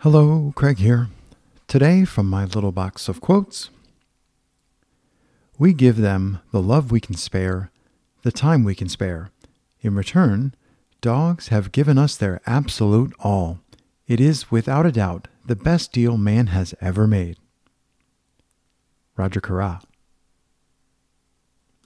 Hello, Craig here. Today, from my little box of quotes, we give them the love we can spare, the time we can spare. In return, dogs have given us their absolute all. It is, without a doubt, the best deal man has ever made. Roger Caras.